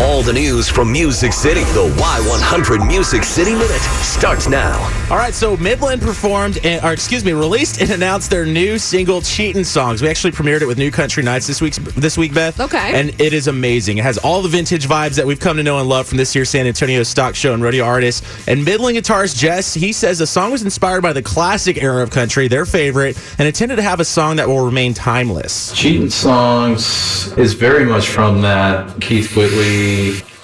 All the news from Music City. The Y100 Music City Minute starts now. All right, so Midland released and announced their new single, Cheatin' Songs. We actually premiered it with New Country Nights this week, Beth. Okay. And it is amazing. It has all the vintage vibes that we've come to know and love from this year's San Antonio Stock Show and Rodeo artist. And Midland guitarist Jess, he says the song was inspired by the classic era of country, their favorite, and intended to have a song that will remain timeless. Cheatin' Songs is very much from that Keith Whitley,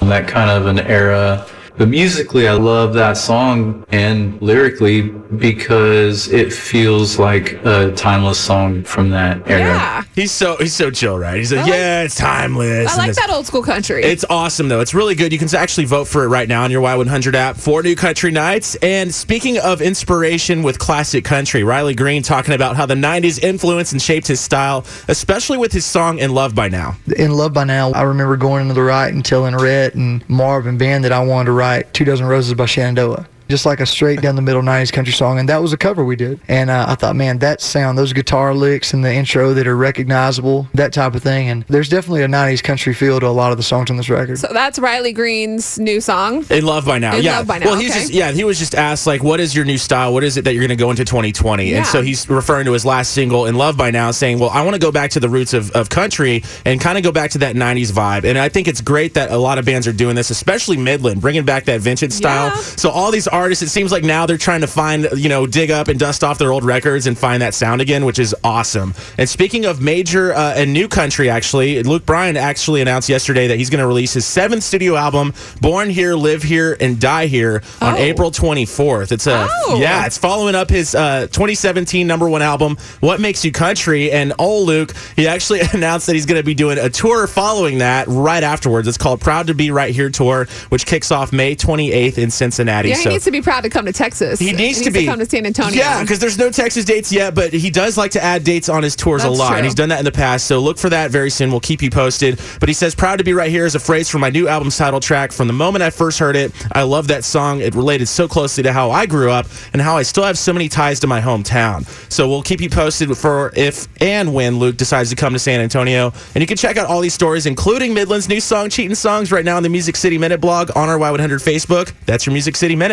that kind of an era. But musically, I love that song, and lyrically, because it feels like a timeless song from that era. Yeah. He's so chill, right? He's like, yeah, it's timeless. I like that old school country. It's awesome, though. It's really good. You can actually vote for it right now on your Y100 app for New Country Nights. And speaking of inspiration with classic country, Riley Green talking about how the 90s influenced and shaped his style, especially with his song In Love By Now. In Love By Now, I remember going into the write and telling Rhett and Marv and Ben that I wanted to write 2 Dozen Roses by Shenandoah. Just like a straight down the middle 90s country song, and that was a cover we did. And I thought, man, that sound, those guitar licks and the intro that are recognizable, that type of thing. And there's definitely a 90s country feel to a lot of the songs on this record. So that's Riley Green's new song, In Love By Now. Well, he's he was just asked, like, what is your new style? What is it that you're going to go into 2020? Yeah. And so he's referring to his last single, In Love By Now, saying, well, I want to go back to the roots of country and kind of go back to that 90s vibe. And I think it's great that a lot of bands are doing this, especially Midland, bringing back that vintage style. Yeah. So all these artists, it seems like now they're trying to find, dig up and dust off their old records and find that sound again, which is awesome. And speaking of major and new country, actually, Luke Bryan actually announced yesterday that he's going to release his 7th studio album, Born Here, Live Here, and Die Here, on April 24th. It's following up his 2017 #1 album, What Makes You Country. And old Luke, he actually announced that he's going to be doing a tour following that right afterwards. It's called Proud to Be Right Here Tour, which kicks off May 28th in Cincinnati. Yeah, he needs to be proud to come to Texas. He needs to come to San Antonio. Yeah, because there's no Texas dates yet, but he does like to add dates on his tours a lot. True. And he's done that in the past, so look for that very soon. We'll keep you posted. But he says, "Proud to Be Right Here" is a phrase from my new album's title track. From the moment I first heard it, I loved that song. It related so closely to how I grew up and how I still have so many ties to my hometown. So we'll keep you posted for if and when Luke decides to come to San Antonio. And you can check out all these stories, including Midland's new song, Cheatin' Songs, right now on the Music City Minute blog on our Y100 Facebook. That's your Music City Minute.